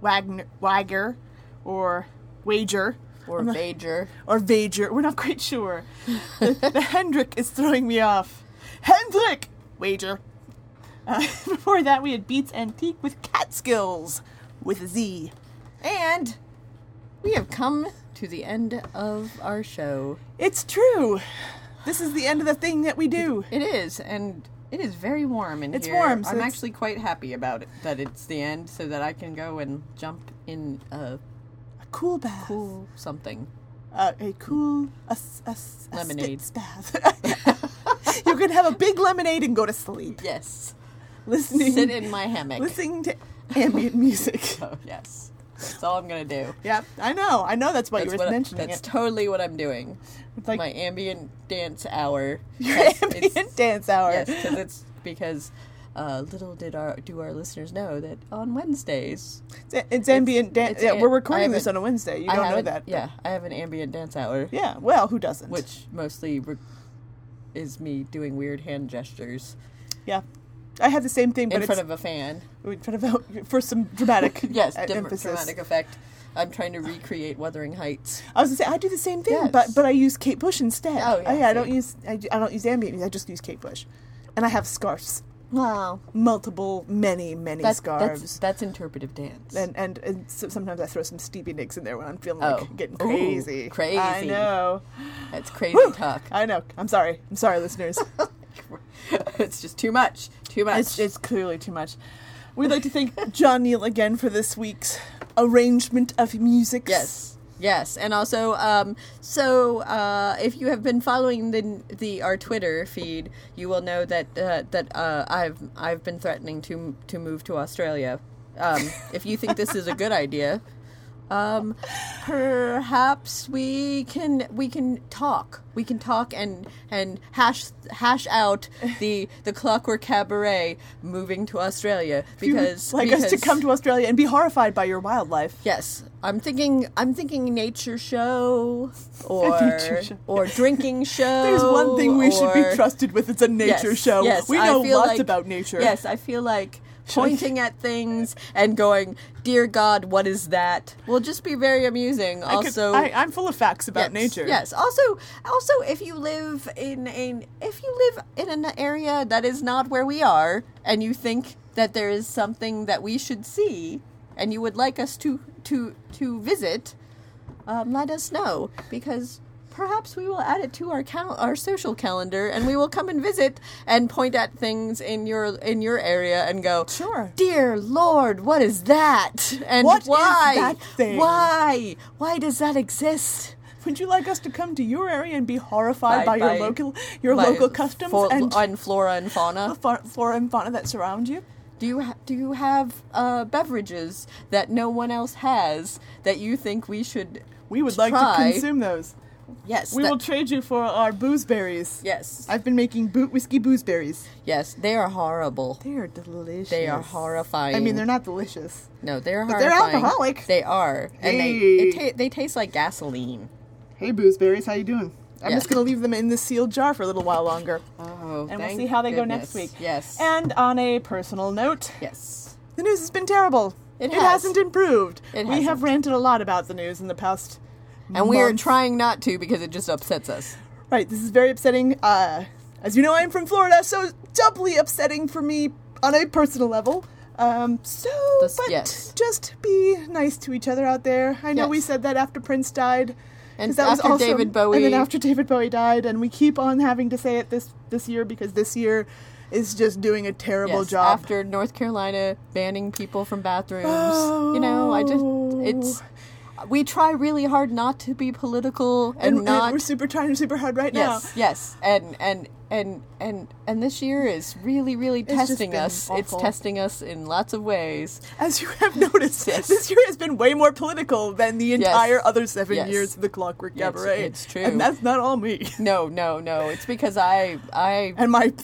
Wagner, or Wager. Or Vager. Or Vager. We're not quite sure. The Hendrik is throwing me off. Hendrik! Wager. Before that, we had Beats Antique with Catskills, with a Z. And we have come to the end of our show. It's true. This is the end of the thing that we do. It is, and it is very warm in here. It's warm. So I'm actually quite happy about it, that it's the end, so that I can go and jump in a cool bath. Cool something. A lemonade bath. You could have a big lemonade and go to sleep. Yes. Sit in my hammock. Listening to ambient music. Oh, yes. That's all I'm going to do. Yep. I know that's totally what I'm doing. It's like my ambient dance hour. Ambient dance hour. Yes, because little did our listeners know that on Wednesdays... It's ambient dance... Yeah, we're recording this on a Wednesday. You don't know that. Yeah, I have an ambient dance hour. Yeah, well, who doesn't? Which mostly is me doing weird hand gestures. Yeah. I had the same thing, but in front of a fan. In front of for some dramatic emphasis. Dramatic effect. I'm trying to recreate Wuthering Heights. I was gonna say I do the same thing, but I use Kate Bush instead. Oh yeah, I don't use ambient music. I just use Kate Bush, and I have scarves. Wow, multiple, many scarves. That's interpretive dance. And so sometimes I throw some Stevie Nicks in there when I'm feeling like getting crazy. Ooh, crazy. I know. That's crazy talk. I know. I'm sorry, listeners. It's just too much. Too much. It's clearly too much. We'd like to thank John Neal again for this week's arrangement of music. Yes. Yes. And also, if you have been following our Twitter feed, you will know that I've been threatening to move to Australia. If you think this is a good idea, perhaps we can talk and hash out the Clockwork Cabaret moving to Australia, because us to come to Australia and be horrified by your wildlife. Yes, I'm thinking nature show or drinking show. There's one thing we should be trusted with. It's a nature show. Yes, we know lots about nature. Yes, I feel like pointing at things and going, "Dear God, what is that?" will just be very amusing. Also, I'm full of facts about nature. Yes. Also, if you live in an area that is not where we are, and you think that there is something that we should see, and you would like us to visit, let us know, because perhaps we will add it to our social calendar, and we will come and visit and point at things in your area and go, "Sure, dear Lord, what is that? And why? Is that thing? Why does that exist? Would you like us to come to your area and be horrified by your local customs and flora and fauna? Flora and fauna that surround you? Do you have beverages that no one else has that you think we should? We would like to consume those." Yes. We will trade you for our boozeberries. Yes. I've been making whiskey boozeberries. Yes, they are horrible. They are delicious. They are horrifying. I mean, they're not delicious. No, they're horrifying. But they're alcoholic. They are. Hey. And they taste like gasoline. Hey, boozeberries, how you doing? I'm just going to leave them in this sealed jar for a little while longer. Oh, and we'll see how they go next week. Yes. And on a personal note. Yes. The news has been terrible. It hasn't improved. We have ranted a lot about the news in the past and we are trying not to, because it just upsets us. Right, this is very upsetting. As you know, I'm from Florida, so it's doubly upsetting for me on a personal level. Just be nice to each other out there. I know we said that after Prince died. And that after was awesome. David Bowie. And then after David Bowie died, and we keep on having to say it this year, because this year is just doing a terrible job. After North Carolina banning people from bathrooms. Oh. You know, we try really hard not to be political and not... And we're trying super hard right now. Yes, and this year is really, really testing us. Awful. It's testing us in lots of ways. As you have noticed, this year has been way more political than the entire other 7 years of the Clockwork Cabaret. It's true. And that's not all me. No. It's because I and my vote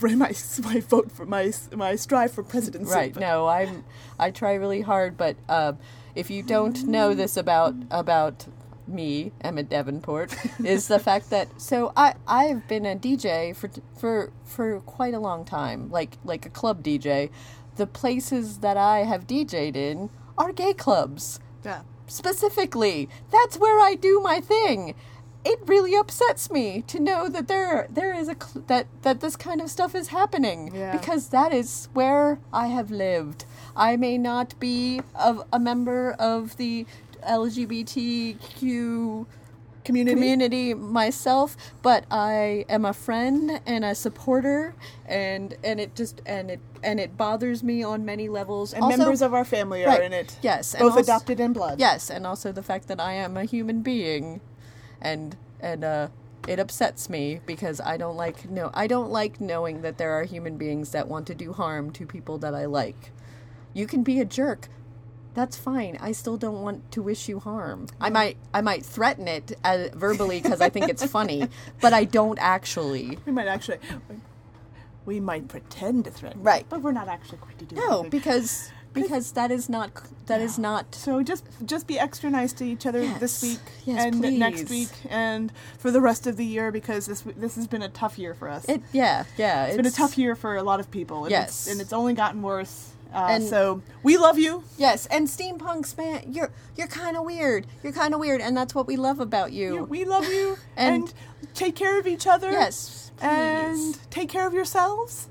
for my strive for presidency. Right. But. No, I try really hard, but if you don't know this about me, Emmett Davenport, is the fact that I've been a DJ for quite a long time, like a club DJ. The places that I have DJ'd in are gay clubs. Yeah. Specifically, that's where I do my thing. It really upsets me to know that there is that this kind of stuff is happening, because that is where I have lived. I may not be a member of the LGBTQ community myself, but I am a friend and a supporter, and it bothers me on many levels. And also, members of our family are in it. Yes, both and adopted and blood. Yes, and also the fact that I am a human being, and it upsets me because I don't like knowing that there are human beings that want to do harm to people that I like. You can be a jerk. That's fine. I still don't want to wish you harm. I might threaten it verbally because I think it's funny, but I don't actually. We might pretend to threaten. Right. But we're not actually going to do that. No, because that is not. So just be extra nice to each other this week and please. Next week and for the rest of the year, because this has been a tough year for us. It's been a tough year for a lot of people. And yes. It's only gotten worse. So we love you. Yes, and steampunks, man, you're kind of weird. You're kind of weird, and that's what we love about you. We love you, and take care of each other. Yes, please. And take care of yourselves.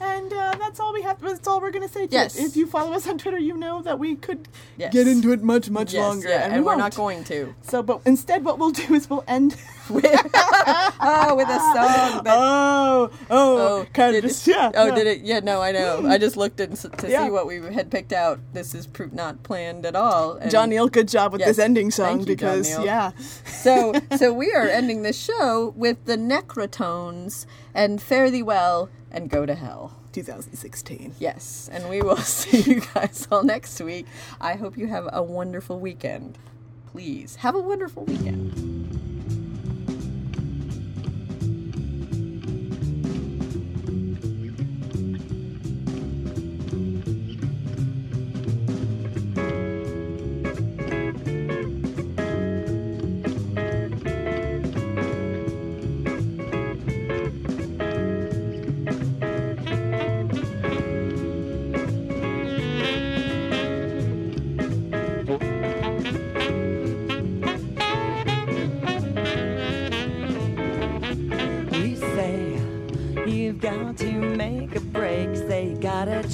And that's all we have. That's all we're gonna say. Yes. If you follow us on Twitter, you know that we could get into it much longer, and we're not going to. So, but instead, what we'll do is we'll end with a song. Did it? Yeah, no, I know. I just looked to see what we had picked out. This is not planned at all. And John Neal, good job with this ending song. Thank you, because John Neal. So we are ending this show with the Necrotones and Fare Thee Well. And Go to Hell. 2016. Yes, and we will see you guys all next week. I hope you have a wonderful weekend. Please, have a wonderful weekend.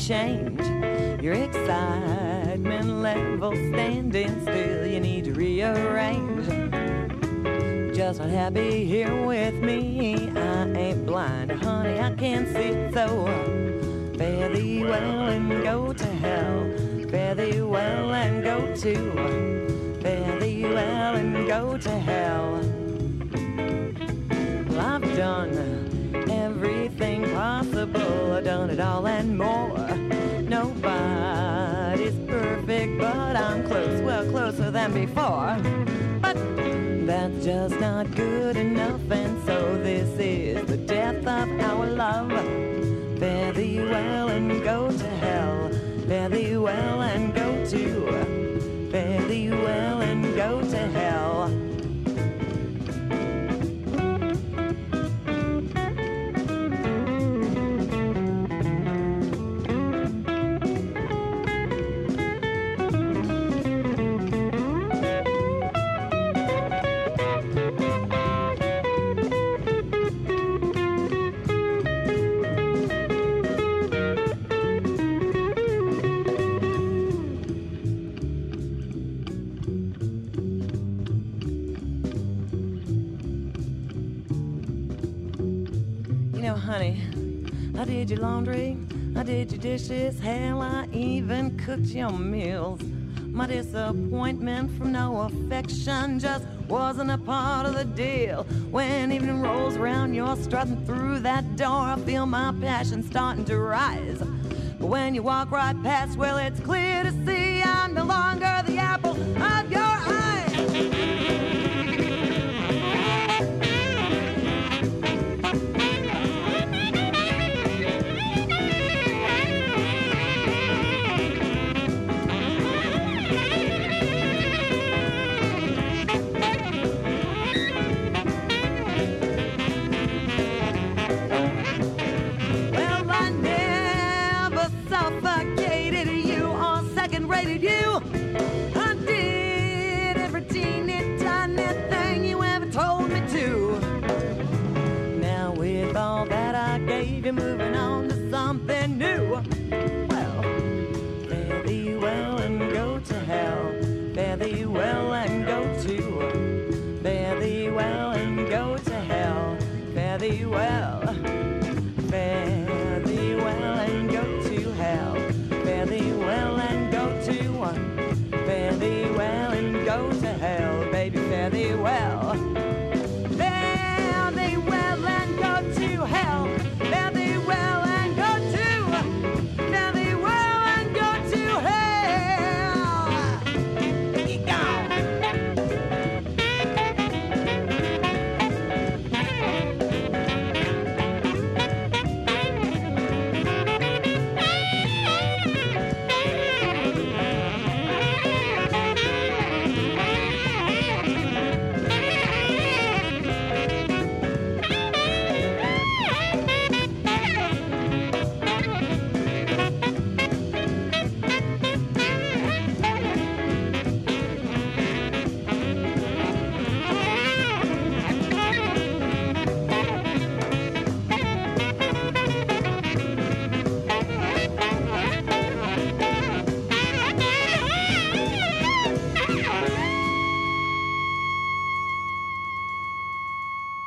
Change your excitement level, standing still, you need to rearrange. Just not happy here with me. I ain't blind, honey, I can't see. So fare thee well and go to hell. Fare thee well and go to. Fare thee well and go to hell. Well, I've done everything possible. I've done it all and more. Nobody's perfect, but I'm close, well, closer than before. But that's just not good enough, and so this is the death of our love. Fare thee well and go to hell. Fare thee well and go to. Fare thee well and go to hell. I did your laundry, I did your dishes, hell, I even cooked your meals. My disappointment from no affection just wasn't a part of the deal. When evening rolls around, you're strutting through that door, I feel my passion starting to rise. But when you walk right past, well, it's clear to see I'm no longer the apple of your eye. persuaded you. I did every teeny tiny thing you ever told me to. Now with all that I gave you, moving on to something new. Well, fare thee well and go to hell. Fare thee well and go to. Fare thee well and go to hell. Fare thee well. Fare thee well and go to hell. Fare thee well and go to. Fare thee well and go to hell, baby. Fare thee well. Fare thee well and go to hell. Fare thee well and go to. Fare thee well and go to hell. You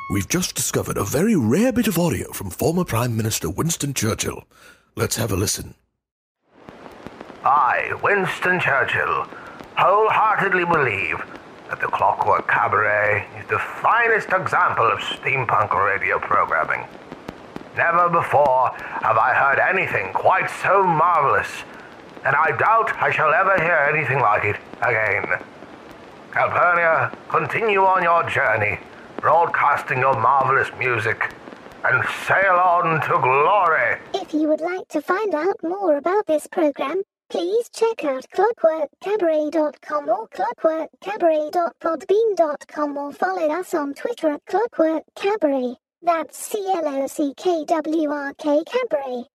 We've just discovered a very rare bit of audio from former Prime Minister Winston Churchill. Let's have a listen. I, Winston Churchill, wholeheartedly believe that the Clockwork Cabaret is the finest example of steampunk radio programming. Never before have I heard anything quite so marvelous, and I doubt I shall ever hear anything like it again. Calpurnia, continue on your journey, broadcasting your marvelous music, and sail on to glory. If you would like to find out more about this program, please check out ClockworkCabaret.com or ClockworkCabaret.podbean.com, or follow us on Twitter at Clockwork Cabaret. That's CLOCKWRK Cabaret.